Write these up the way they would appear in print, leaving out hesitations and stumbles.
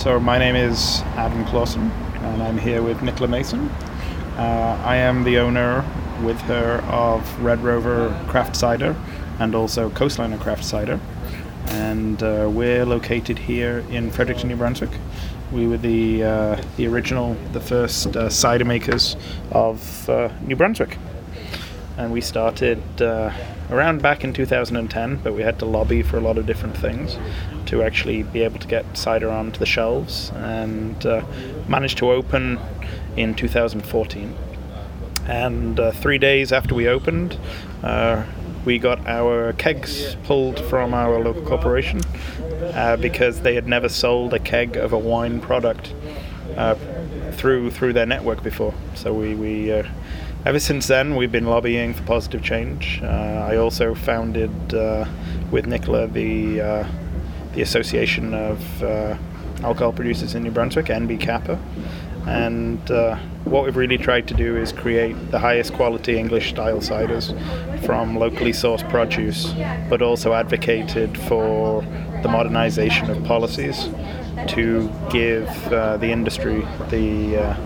So my name is Adam Clawson, and I'm here with Nicola Mason. I am the owner with her of Red Rover Craft Cider and also Coastliner Craft Cider. And we're located here in Fredericton, New Brunswick. We were the first cider makers of New Brunswick. And we started around back in 2010, but we had to lobby for a lot of different things to actually be able to get cider onto the shelves, and managed to open in 2014. And 3 days after we opened, we got our kegs pulled from our local corporation because they had never sold a keg of a wine product through their network before. So we ever since then, we've been lobbying for positive change. I also founded with Nicola the Association of Alcohol Producers in New Brunswick, NB Kappa. And what we've really tried to do is create the highest quality English-style ciders from locally sourced produce, but also advocated for the modernization of policies to give the industry the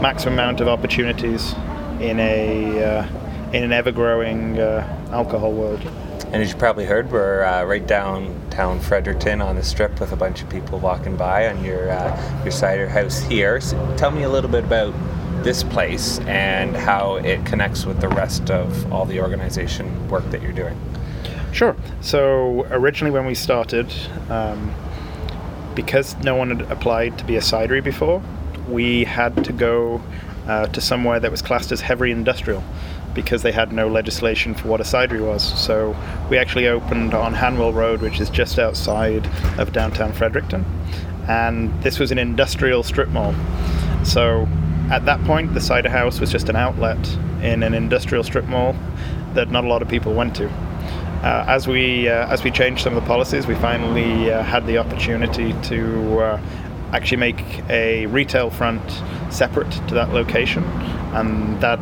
maximum amount of opportunities in an ever-growing alcohol world. And as you probably heard, we're right downtown Fredericton on the strip with a bunch of people walking by on your cider house here. So tell me a little bit about this place and how it connects with the rest of all the organization work that you're doing. Sure. So originally when we started, because no one had applied to be a cidery before, we had to go to somewhere that was classed as heavy industrial, because they had no legislation for what a cidery was. So we actually opened on Hanwell Road, which is just outside of downtown Fredericton. And this was an industrial strip mall. So at that point, the Cider House was just an outlet in an industrial strip mall that not a lot of people went to. As we changed some of the policies, we finally had the opportunity to actually make a retail front separate to that location, and that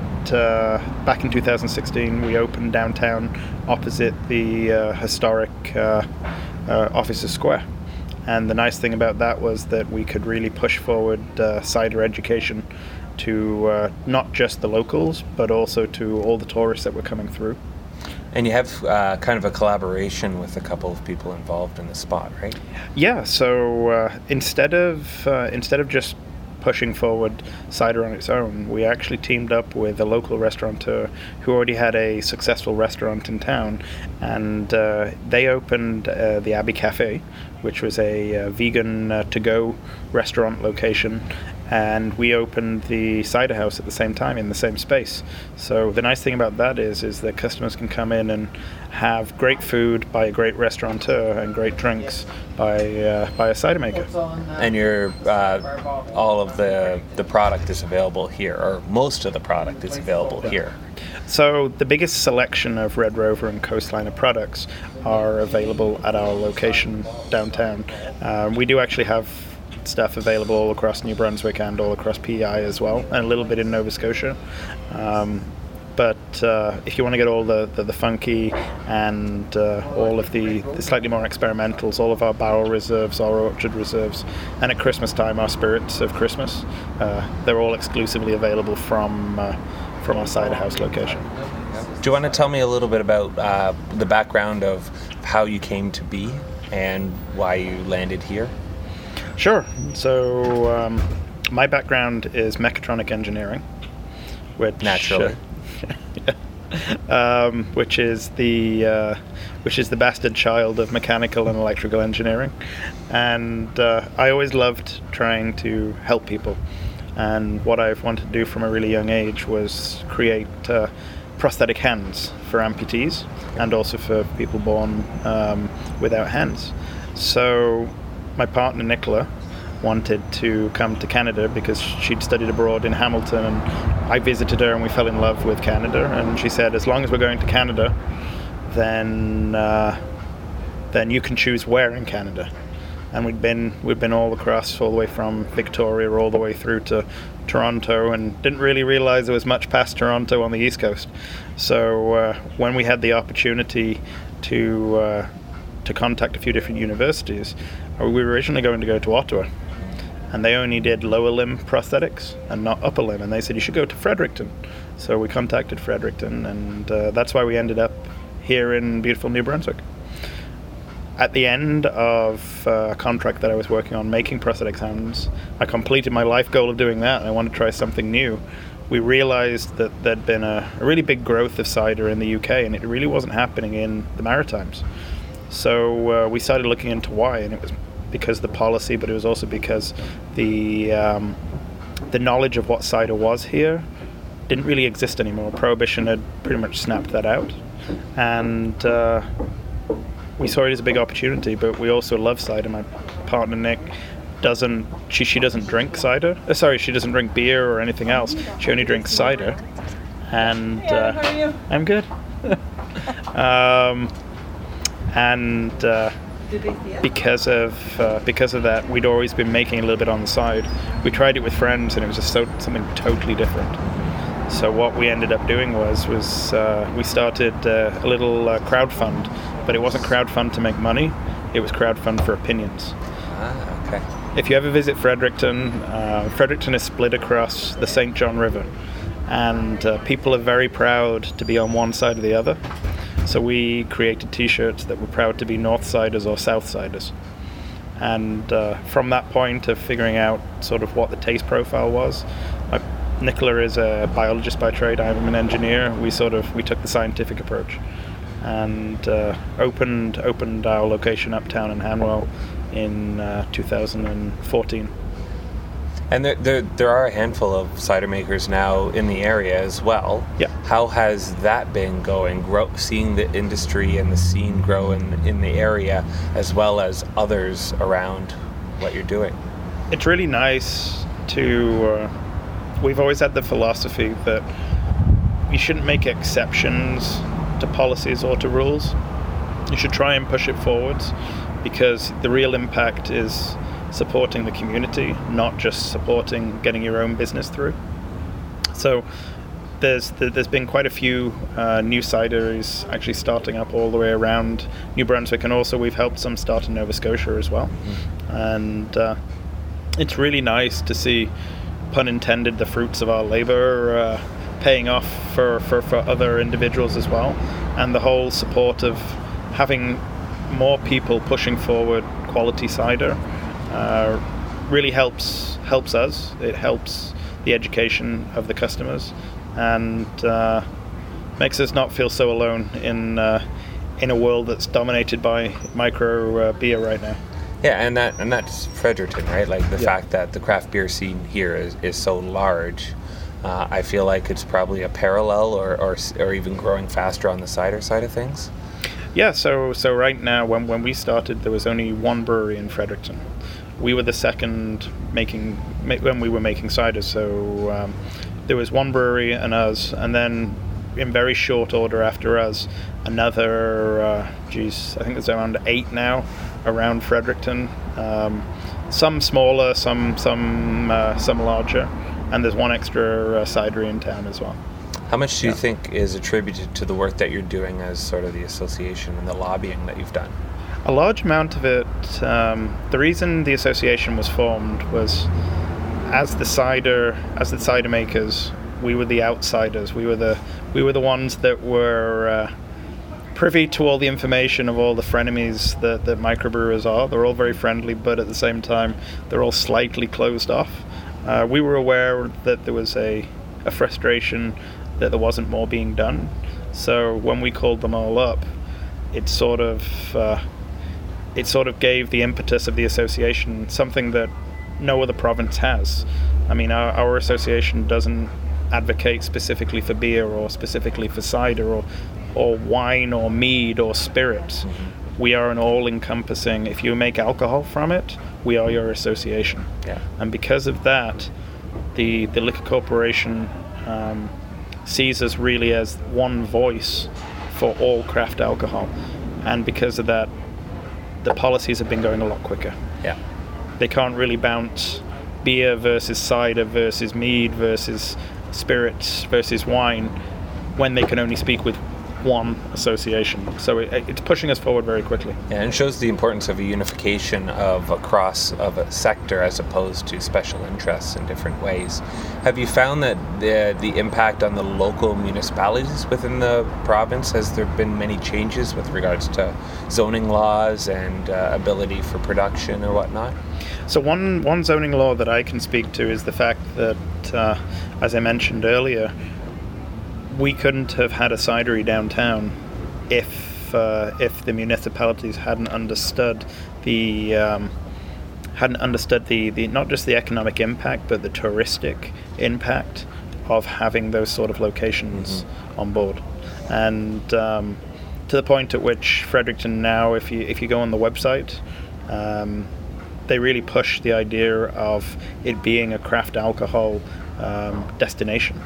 back in 2016 we opened downtown opposite the historic Officer Square. And the nice thing about that was that we could really push forward cider education to not just the locals, but also to all the tourists that were coming through. And you have kind of a collaboration with a couple of people involved in the spot, right? Yeah. So instead of just pushing forward cider on its own, we actually teamed up with a local restaurateur who already had a successful restaurant in town, and they opened the Abbey Cafe, which was a vegan to-go restaurant location. And we opened the Cider House at the same time in the same space. So the nice thing about that is that customers can come in and have great food by a great restaurateur and great drinks by a cider maker. And all of the product is available here, or most of the product is available here. So the biggest selection of Red Rover and Coastliner products are available at our location downtown. We do actually have stuff available all across New Brunswick and all across PEI as well, and a little bit in Nova Scotia. But if you want to get all the funky and all of the slightly more experimentals, all of our barrel reserves, our orchard reserves, and at Christmas time our spirits of Christmas, they're all exclusively available from our Cider House location. Do you want to tell me a little bit about the background of how you came to be and why you landed here? Sure. So my background is mechatronic engineering, which naturally, which is the bastard child of mechanical and electrical engineering, and I always loved trying to help people. And what I've wanted to do from a really young age was create prosthetic hands for amputees and also for people born without hands. So my partner Nicola wanted to come to Canada because she'd studied abroad in Hamilton, and I visited her and we fell in love with Canada, and she said, as long as we're going to Canada, then you can choose where in Canada. And we'd been all the way from Victoria all the way through to Toronto, and didn't really realize there was much past Toronto on the East Coast. So when we had the opportunity to contact a few different universities, we were originally going to go to Ottawa, and they only did lower limb prosthetics and not upper limb, and they said you should go to Fredericton. So we contacted Fredericton, and that's why we ended up here in beautiful New Brunswick. At the end of a contract that I was working on making prosthetic hands, I completed my life goal of doing that, and I wanted to try something new. We realized that there'd been a really big growth of cider in the UK, and it really wasn't happening in the Maritimes. So we started looking into why, and it was because of the policy, but it was also because the knowledge of what cider was here didn't really exist anymore. Prohibition had pretty much snapped that out, and we saw it as a big opportunity. But we also love cider. My partner Nick doesn't. She doesn't drink cider. She doesn't drink beer or anything else. She only drinks cider. And how are you? I'm good. Because of that, we'd always been making a little bit on the side. We tried it with friends, and it was just something totally different. So what we ended up doing was we started a little crowdfund, but it wasn't crowdfund to make money, it was crowdfund for opinions. Ah, okay. If you ever visit Fredericton, Fredericton is split across the St. John River, and people are very proud to be on one side or the other. So we created t-shirts that were proud to be Northsiders or Southsiders. And from that point of figuring out sort of what the taste profile was, Nicola is a biologist by trade, I'm an engineer. We took the scientific approach and opened our location uptown in Hanwell in 2014. And there are a handful of cider makers now in the area as well. Yeah. How has that been going, seeing the industry and the scene grow in the area, as well as others around what you're doing? It's really nice to... we've always had the philosophy that you shouldn't make exceptions to policies or to rules. You should try and push it forwards, because the real impact is supporting the community, not just supporting getting your own business through. So there's been quite a few new cideries actually starting up all the way around New Brunswick, and also we've helped some start in Nova Scotia as well. And it's really nice to see, pun intended, the fruits of our labor paying off for other individuals as well, and the whole support of having more people pushing forward quality cider really helps us. It helps the education of the customers, and makes us not feel so alone in a world that's dominated by micro beer right now. Yeah, and that's Fredericton, right? Like the fact that the craft beer scene here is so large, I feel like it's probably a parallel or even growing faster on the cider side of things. Yeah, so right now, when we started, there was only one brewery in Fredericton. We were the second when we were making cider, so there was one brewery and us, and then in very short order after us, another, I think there's around 8 now around Fredericton, some smaller, some larger, and there's one extra cidery in town as well. How much do you think is attributed to the work that you're doing as sort of the association and the lobbying that you've done? A large amount of it. The reason the association was formed was, as the cider makers, we were the outsiders. We were the ones that were privy to all the information of all the frenemies that microbrewers are. They're all very friendly, but at the same time, they're all slightly closed off. We were aware that there was a frustration that there wasn't more being done. So when we called them all up, it sort of gave the impetus of the association something that no other province has. I mean, our association doesn't advocate specifically for beer or specifically for cider or wine or mead or spirits. Mm-hmm. We are an all-encompassing, if you make alcohol from it, we are your association. Yeah. And because of that, the Liquor Corporation sees us really as one voice for all craft alcohol. And because of that, the policies have been going a lot quicker. Yeah. They can't really bounce beer versus cider versus mead versus spirits versus wine when they can only speak with one association. So it's pushing us forward very quickly. Yeah, and it shows the importance of a unification of a sector as opposed to special interests in different ways. Have you found that the impact on the local municipalities within the province, has there been many changes with regards to zoning laws and ability for production or whatnot? So one zoning law that I can speak to is the fact that, as I mentioned earlier, we couldn't have had a cidery downtown if the municipalities hadn't understood the not just the economic impact but the touristic impact of having those sort of locations on board, and to the point at which Fredericton now, if you go on the website, they really push the idea of it being a craft alcohol destination.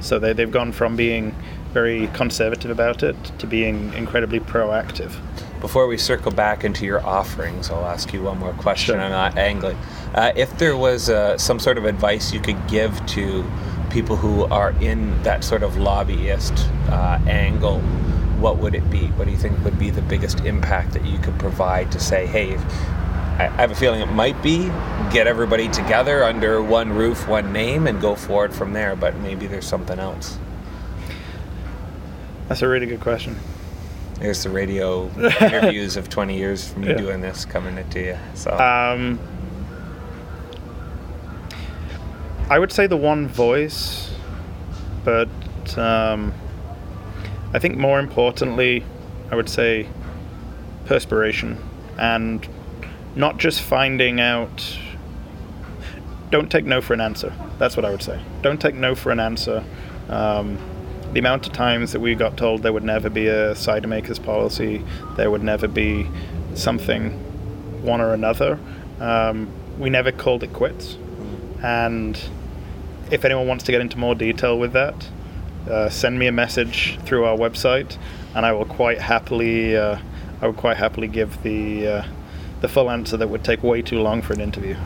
So they've gone from being very conservative about it to being incredibly proactive. Before we circle back into your offerings, I'll ask you one more question. Sure. On angling. If there was some sort of advice you could give to people who are in that sort of lobbyist angle, what would it be? What do you think would be the biggest impact that you could provide to say, hey, I have a feeling it might be, get everybody together under one roof, one name, and go forward from there, but maybe there's something else? That's a really good question. There's the radio interviews of 20 years from you doing this coming into you. So, I would say the one voice, but I think more importantly, I would say perspiration, and not just finding out. Don't take no for an answer. That's what I would say. Don't take no for an answer. The amount of times that we got told there would never be a cider makers policy, there would never be something, one or another, we never called it quits. And if anyone wants to get into more detail with that, send me a message through our website, and I will quite happily give the full answer that would take way too long for an interview.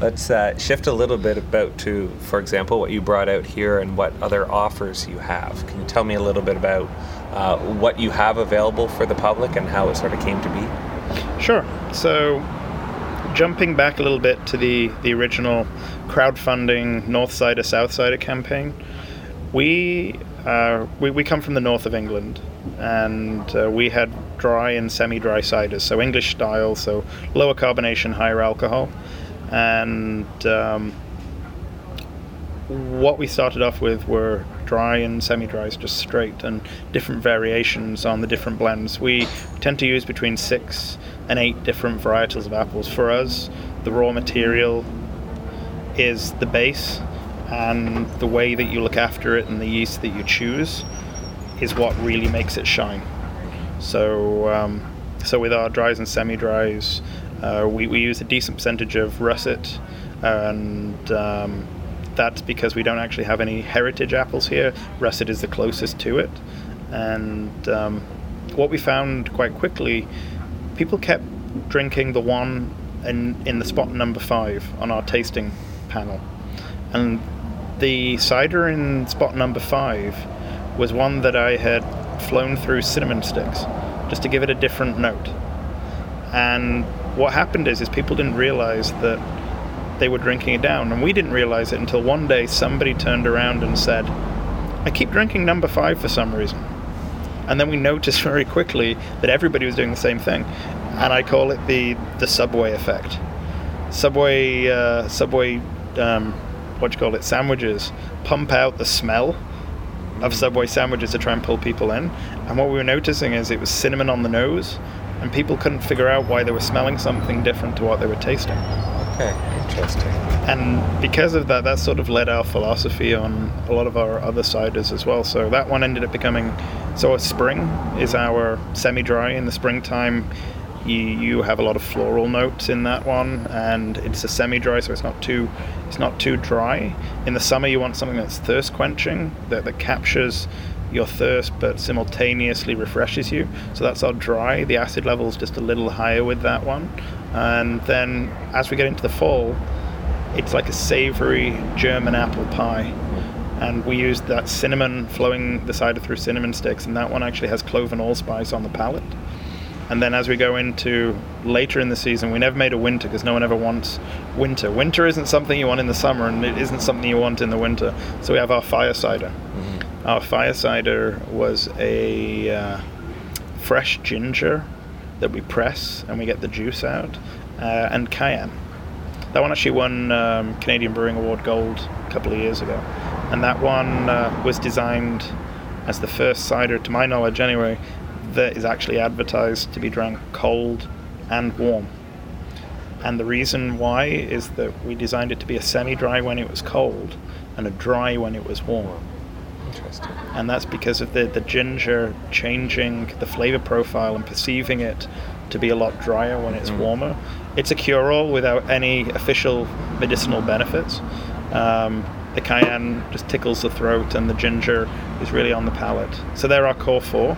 Let's shift a little bit about to, for example, what you brought out here and what other offers you have. Can you tell me a little bit about what you have available for the public and how it sort of came to be? Sure. So jumping back a little bit to the original crowdfunding North Cider, South Cider campaign, we come from the north of England, and we had dry and semi-dry ciders, so English style, so lower carbonation, higher alcohol. And what we started off with were dry and semi-dries, just straight, and different variations on the different blends. We tend to use between 6 and 8 different varietals of apples. For us, the raw material is the base, and the way that you look after it and the yeast that you choose is what really makes it shine. So with our dries and semi-dries, we use a decent percentage of russet, and that's because we don't actually have any heritage apples here. Russet is the closest to it, and what we found quite quickly, people kept drinking the one in the spot number 5 on our tasting panel, and the cider in spot number 5 was one that I had flown through cinnamon sticks just to give it a different note. And what happened is people didn't realize that they were drinking it down, and we didn't realize it until one day somebody turned around and said, I keep drinking number 5 for some reason. And then we noticed very quickly that everybody was doing the same thing, and I call it the Subway effect. Subway sandwiches pump out the smell of Subway sandwiches to try and pull people in, and what we were noticing is it was cinnamon on the nose, and people couldn't figure out why they were smelling something different to what they were tasting. Okay, interesting. And because of that sort of led our philosophy on a lot of our other ciders as well. So that one ended up becoming, so a spring is our semi-dry. In the springtime, you have a lot of floral notes in that one, and it's a semi-dry, so it's not too dry. In the summer, you want something that's thirst quenching, that captures your thirst but simultaneously refreshes you. So that's our dry. The acid level is just a little higher with that one. And then as we get into the fall, it's like a savory German apple pie. and we used that cinnamon, flowing the cider through cinnamon sticks, and that one actually has clove and allspice on the palate. And then as we go into later in the season, we never made a winter because no one ever wants winter. Winter isn't something you want in the summer, and it isn't something you want in the winter. So we have our fire cider. Mm-hmm. Our fire cider was a fresh ginger that we press and we get the juice out, and cayenne. That one actually won Canadian Brewing Award Gold a couple of years ago. And that one was designed as the first cider, to my knowledge anyway, that is actually advertised to be drunk cold and warm. And the reason why is that we designed it to be a semi-dry when it was cold and a dry when it was warm. Interesting. And that's because of the ginger changing the flavor profile and perceiving it to be a lot drier when it's warmer. It's a cure-all without any official medicinal benefits. The cayenne just tickles the throat, and the ginger is really on the palate. So there are core four.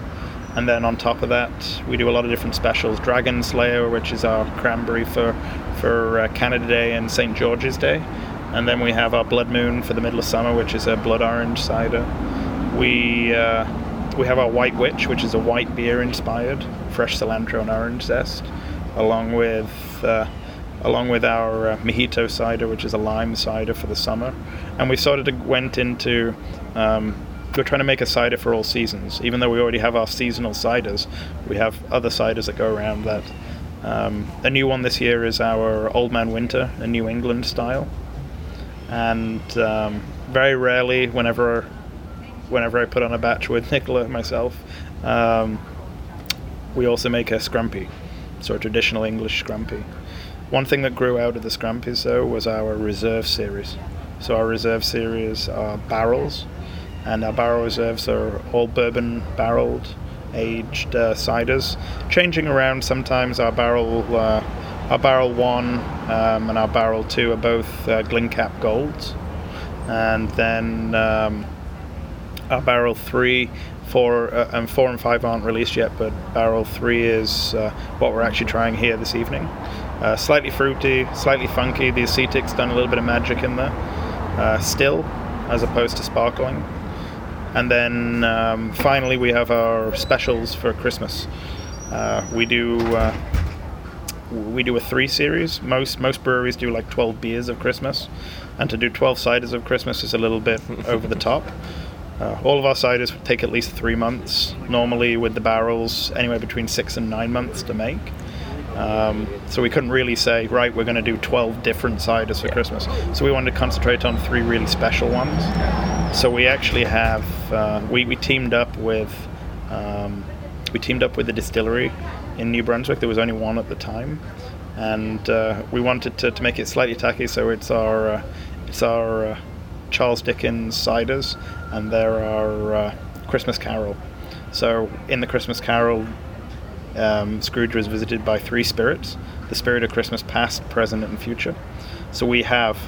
And then on top of that, we do a lot of different specials. Dragon Slayer, which is our cranberry for Canada Day and St. George's Day. And then we have our Blood Moon for the middle of summer, which is a blood orange cider. We have our White Witch, which is a white beer inspired, fresh cilantro and orange zest, along with our Mojito cider, which is a lime cider for the summer. And we sort of went into... We're trying to make a cider for all seasons. Even though we already have our seasonal ciders, we have other ciders that go around that. A new one this year is our Old Man Winter, a New England style. And very rarely, whenever I put on a batch with Nicola and myself, we also make a scrumpy, so a traditional English scrumpy. One thing that grew out of the scrumpies, though, was our reserve series. So our reserve series are barrels. And our barrel reserves are all bourbon-barreled, aged ciders, changing around. Sometimes our barrel one and our barrel two are both Glencap Golds, and then our barrel four and five aren't released yet. But barrel three is what we're actually trying here this evening. Slightly fruity, slightly funky. The acetic's done a little bit of magic in there, still, as opposed to sparkling. And then finally we have our specials for Christmas. We do a 3 series. Most breweries do like 12 beers of Christmas, and to do 12 ciders of Christmas is a little bit over the top. All of our ciders would take at least 3 months, normally with the barrels anywhere between 6 and 9 months to make. So we couldn't really say, right, we're going to do 12 different ciders for Christmas. So we wanted to concentrate on 3 really special ones. So we actually have we teamed up with a distillery in New Brunswick. There was only one at the time, and we wanted to make it slightly tacky. So it's our Charles Dickens ciders, and there are Christmas Carol. So in the Christmas Carol, Scrooge was visited by 3 spirits: the spirit of Christmas past, present, and future. So we have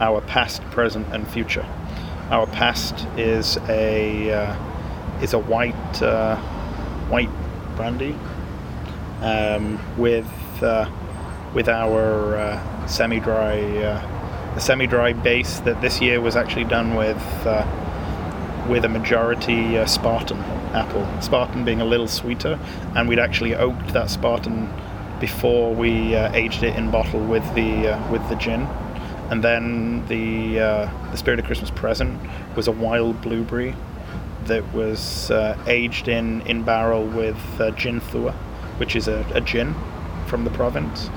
our past, present, and future. Our past is a white brandy with our semi-dry base that this year was actually done with a majority Spartan apple. Spartan being a little sweeter, and we'd actually oaked that Spartan before we aged it in bottle with the gin. And then the Spirit of Christmas Present was a wild blueberry that was aged in barrel with gin thua, which is a gin from the province.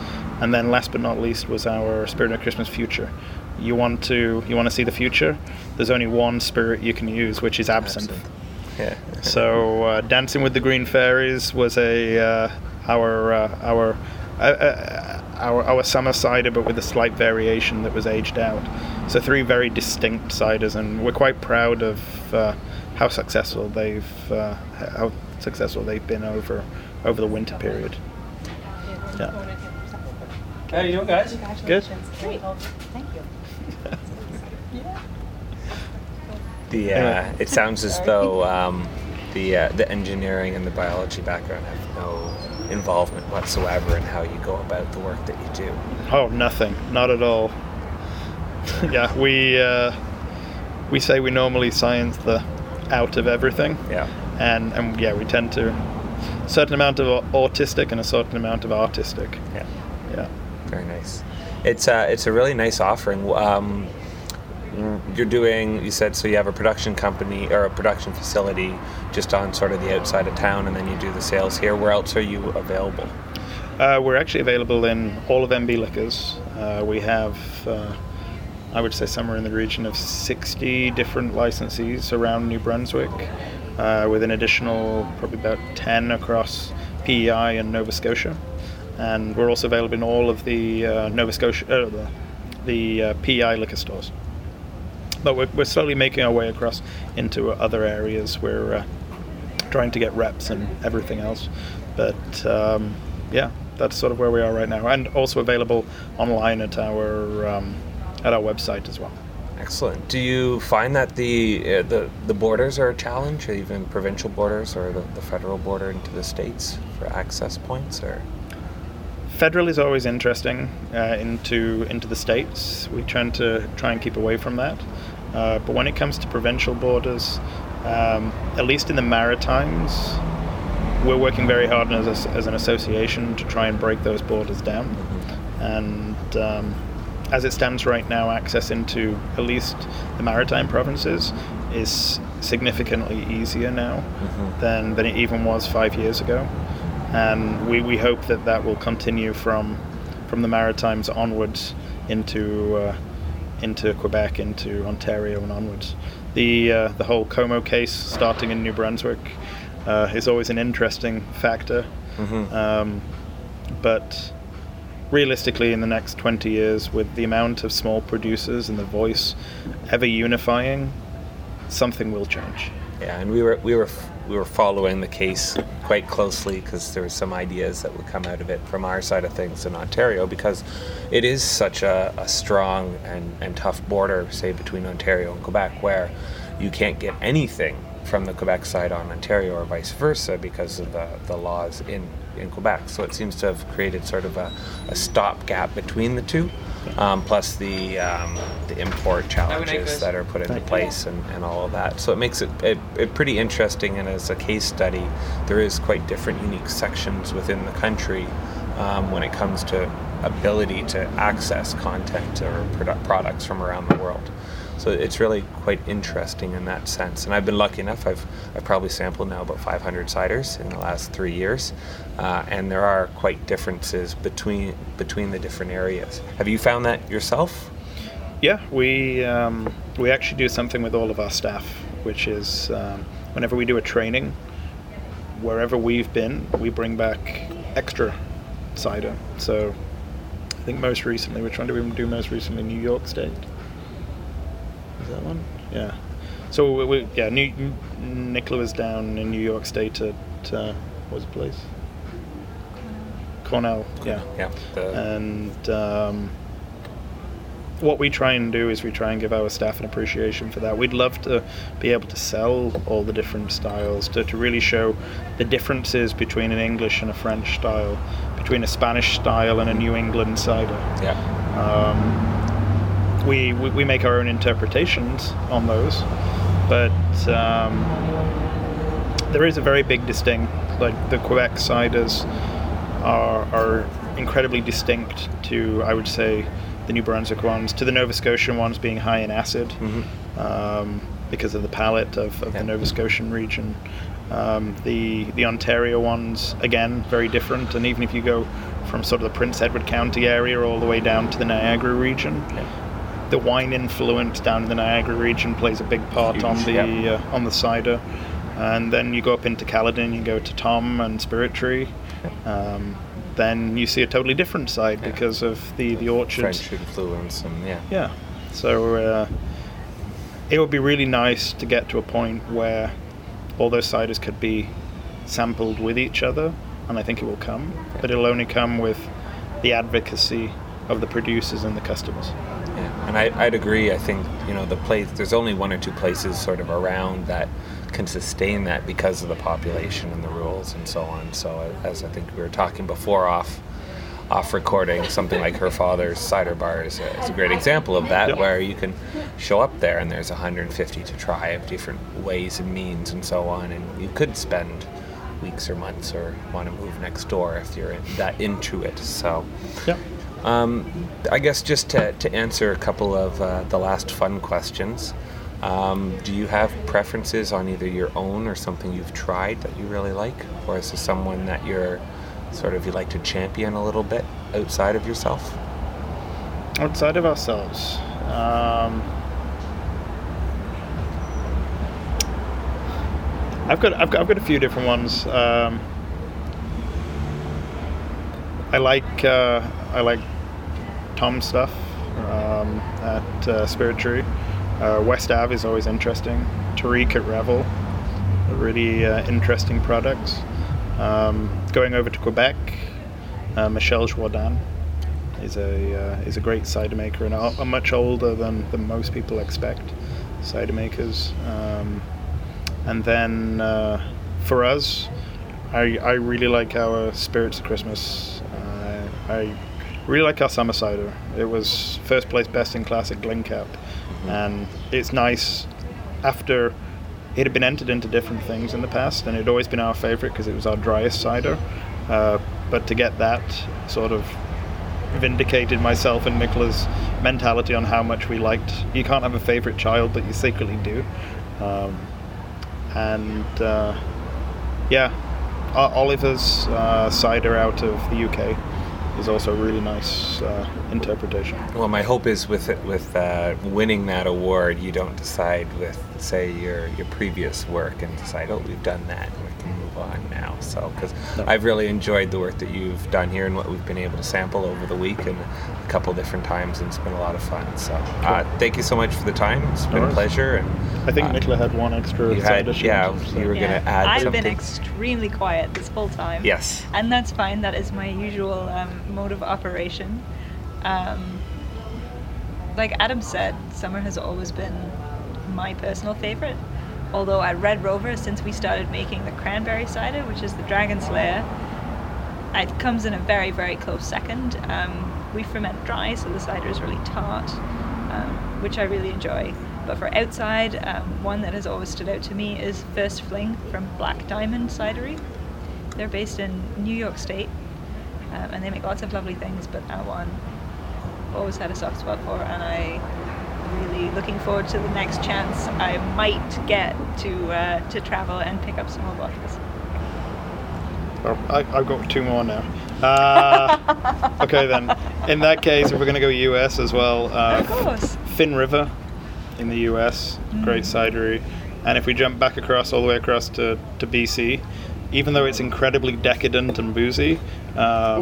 And then last but not least was our Spirit of Christmas Future. You want to see the future? There's only one spirit you can use, which is absinthe. Yeah. So Dancing with the Green Fairies was our summer cider, but with a slight variation that was aged out. So 3 very distinct ciders, and we're quite proud of how successful they've been over the winter period. Yeah. How are you doing, guys? Good. Great. Thank you. It sounds as though the engineering and the biology background have no involvement whatsoever in how you go about the work that you do. Oh, nothing, not at all. Yeah, we uh, we say we normally science the out of everything. Yeah. And yeah, we tend to a certain amount of autistic and a certain amount of artistic. Yeah. Yeah. Very nice. It's a really nice offering. You're doing, you said, so you have a production company or a production facility just on sort of the outside of town, and then you do the sales here. Where else are you available? We're actually available in all of MB Liquors. We have, I would say, somewhere in the region of 60 different licensees around New Brunswick, with an additional probably about 10 across PEI and Nova Scotia. And we're also available in all of the Nova Scotia, the PEI liquor stores. But we're slowly making our way across into other areas. We're trying to get reps and everything else. But yeah, that's sort of where we are right now. And also available online at our website as well. Excellent. Do you find that the borders are a challenge, or even provincial borders or the federal border into the states for access points? Or federal is always interesting into the states. We try and keep away from that. But when it comes to provincial borders, at least in the Maritimes, we're working very hard as an association to try and break those borders down. And as it stands right now, access into at least the Maritime provinces is significantly easier now than it even was 5 years ago. And we hope that will continue from the Maritimes onwards into Quebec, into Ontario and onwards. The whole Como case starting in New Brunswick is always an interesting factor. But realistically, in the next 20 years, with the amount of small producers and the voice ever unifying, something will change. Yeah, and we were following the case quite closely because there were some ideas that would come out of it from our side of things in Ontario, because it is such a strong and tough border, say, between Ontario and Quebec, where you can't get anything from the Quebec side on Ontario or vice versa because of the laws in Quebec. So it seems to have created sort of a stopgap between the two, plus the import challenges that are put into place and all of that. So it makes it pretty interesting, and as a case study, there is quite different unique sections within the country when it comes to ability to access content or products from around the world. So it's really quite interesting in that sense. And I've been lucky enough, I've probably sampled now about 500 ciders in the last 3 years, and there are quite differences between the different areas. Have you found that yourself? Yeah, we actually do something with all of our staff, which is whenever we do a training, wherever we've been, we bring back extra cider. So I think most recently, we're trying to do New York State. Is that one? Yeah. So Nicola was down in New York State at what was the place? Cornell. Yeah. Yeah. And what we try and do is we try and give our staff an appreciation for that. We'd love to be able to sell all the different styles to really show the differences between an English and a French style, between a Spanish style and a New England cider. Yeah. We make our own interpretations on those, but there is a very big distinct, like the Quebec ciders are incredibly distinct to, I would say, the New Brunswick ones, to the Nova Scotian ones being high in acid because of the palate of the Nova Scotian region. The Ontario ones, again, very different, and even if you go from sort of the Prince Edward County area all the way down to the Niagara region, the wine influence down in the Niagara region plays a big part on the cider. And then you go up into Caledon, you go to Tom and Spirit Tree, then you see a totally different side because of the orchards. French influence and So it would be really nice to get to a point where all those ciders could be sampled with each other, and I think it will come, but it'll only come with the advocacy of the producers and the customers. Yeah, and I'd agree. I think, you know, there's only one or two places sort of around that can sustain that because of the population and the rules and so on. So as I think we were talking before off off recording, something like her father's cider bar is a great example of that, where you can show up there and there's 150 to try of different ways and means and so on, and you could spend weeks or months or want to move next door if you're that into it. So I guess just to answer a couple of the last fun questions, do you have preferences on either your own or something you've tried that you really like, or is there someone that you're sort of you like to champion a little bit outside of yourself? Outside of ourselves, I've got a few different ones. I like Tom's stuff at Spirit Tree. West Ave is always interesting. Tariq at Revel, really interesting products. Going over to Quebec, Michel Jourdan is a great cider maker, and are much older than most people expect, cider makers. And then for us, I really like our Spirits of Christmas. I really like our summer cider. It was first place best in class at Glencap, and it's nice after. It had been entered into different things in the past, and it had always been our favorite because it was our driest cider. But to get that sort of vindicated myself and Nicola's mentality on how much we liked. You can't have a favorite child, but you secretly do. Oliver's cider out of the UK is also a really nice interpretation. Well, my hope is with winning that award, you don't decide with, say, your previous work and decide, oh, we've done that and we can move on now. So, because I've really enjoyed the work that you've done here and what we've been able to sample over the week and a couple different times, and it's been a lot of fun. So, thank you so much for the time. It's been a pleasure. And I think Nicola had one extra. You were going to add something. I've been extremely quiet this whole time. Yes. And that's fine. That is my usual mode of operation. Like Adam said, summer has always been my personal favorite, although at Red Rover, since we started making the cranberry cider, which is the Dragon Slayer, it comes in a very, very close second. We ferment dry, so the cider is really tart, which I really enjoy. But for outside, one that has always stood out to me is First Fling from Black Diamond Cidery. They're based in New York State, and they make lots of lovely things, but that one I've always had a soft spot for, and I'm really looking forward to the next chance I might get to travel and pick up some more bottles. Well, I've got two more now. Okay then. In that case, if we're going to go US as well, of course. Finn River in the US, great cidery. And if we jump back across all the way across to BC, even though it's incredibly decadent and boozy,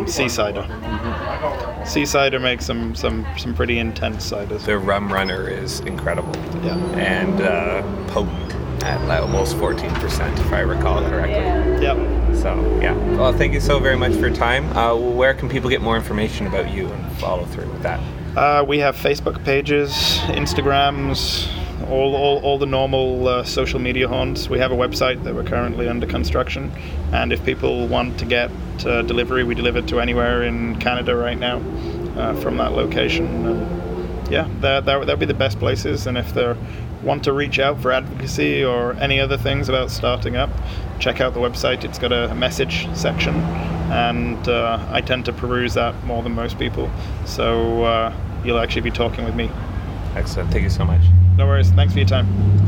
sea cider. Mm-hmm. Sea cider makes some pretty intense ciders. Their rum runner is incredible. Yeah. And potent at almost 14%, if I recall correctly. Yeah. Yep. So, yeah. Well, thank you so very much for your time. Where can people get more information about you and follow through with that? We have Facebook pages, Instagrams, all the normal social media horns. We have a website that we're currently under construction, and if people want to get delivery, we deliver to anywhere in Canada right now from that location. That'll be the best places, and if they want to reach out for advocacy or any other things about starting up, check out the website. It's got a message section, and I tend to peruse that more than most people, so you'll actually be talking with me. Excellent. Thank you so much. No worries. Thanks for your time.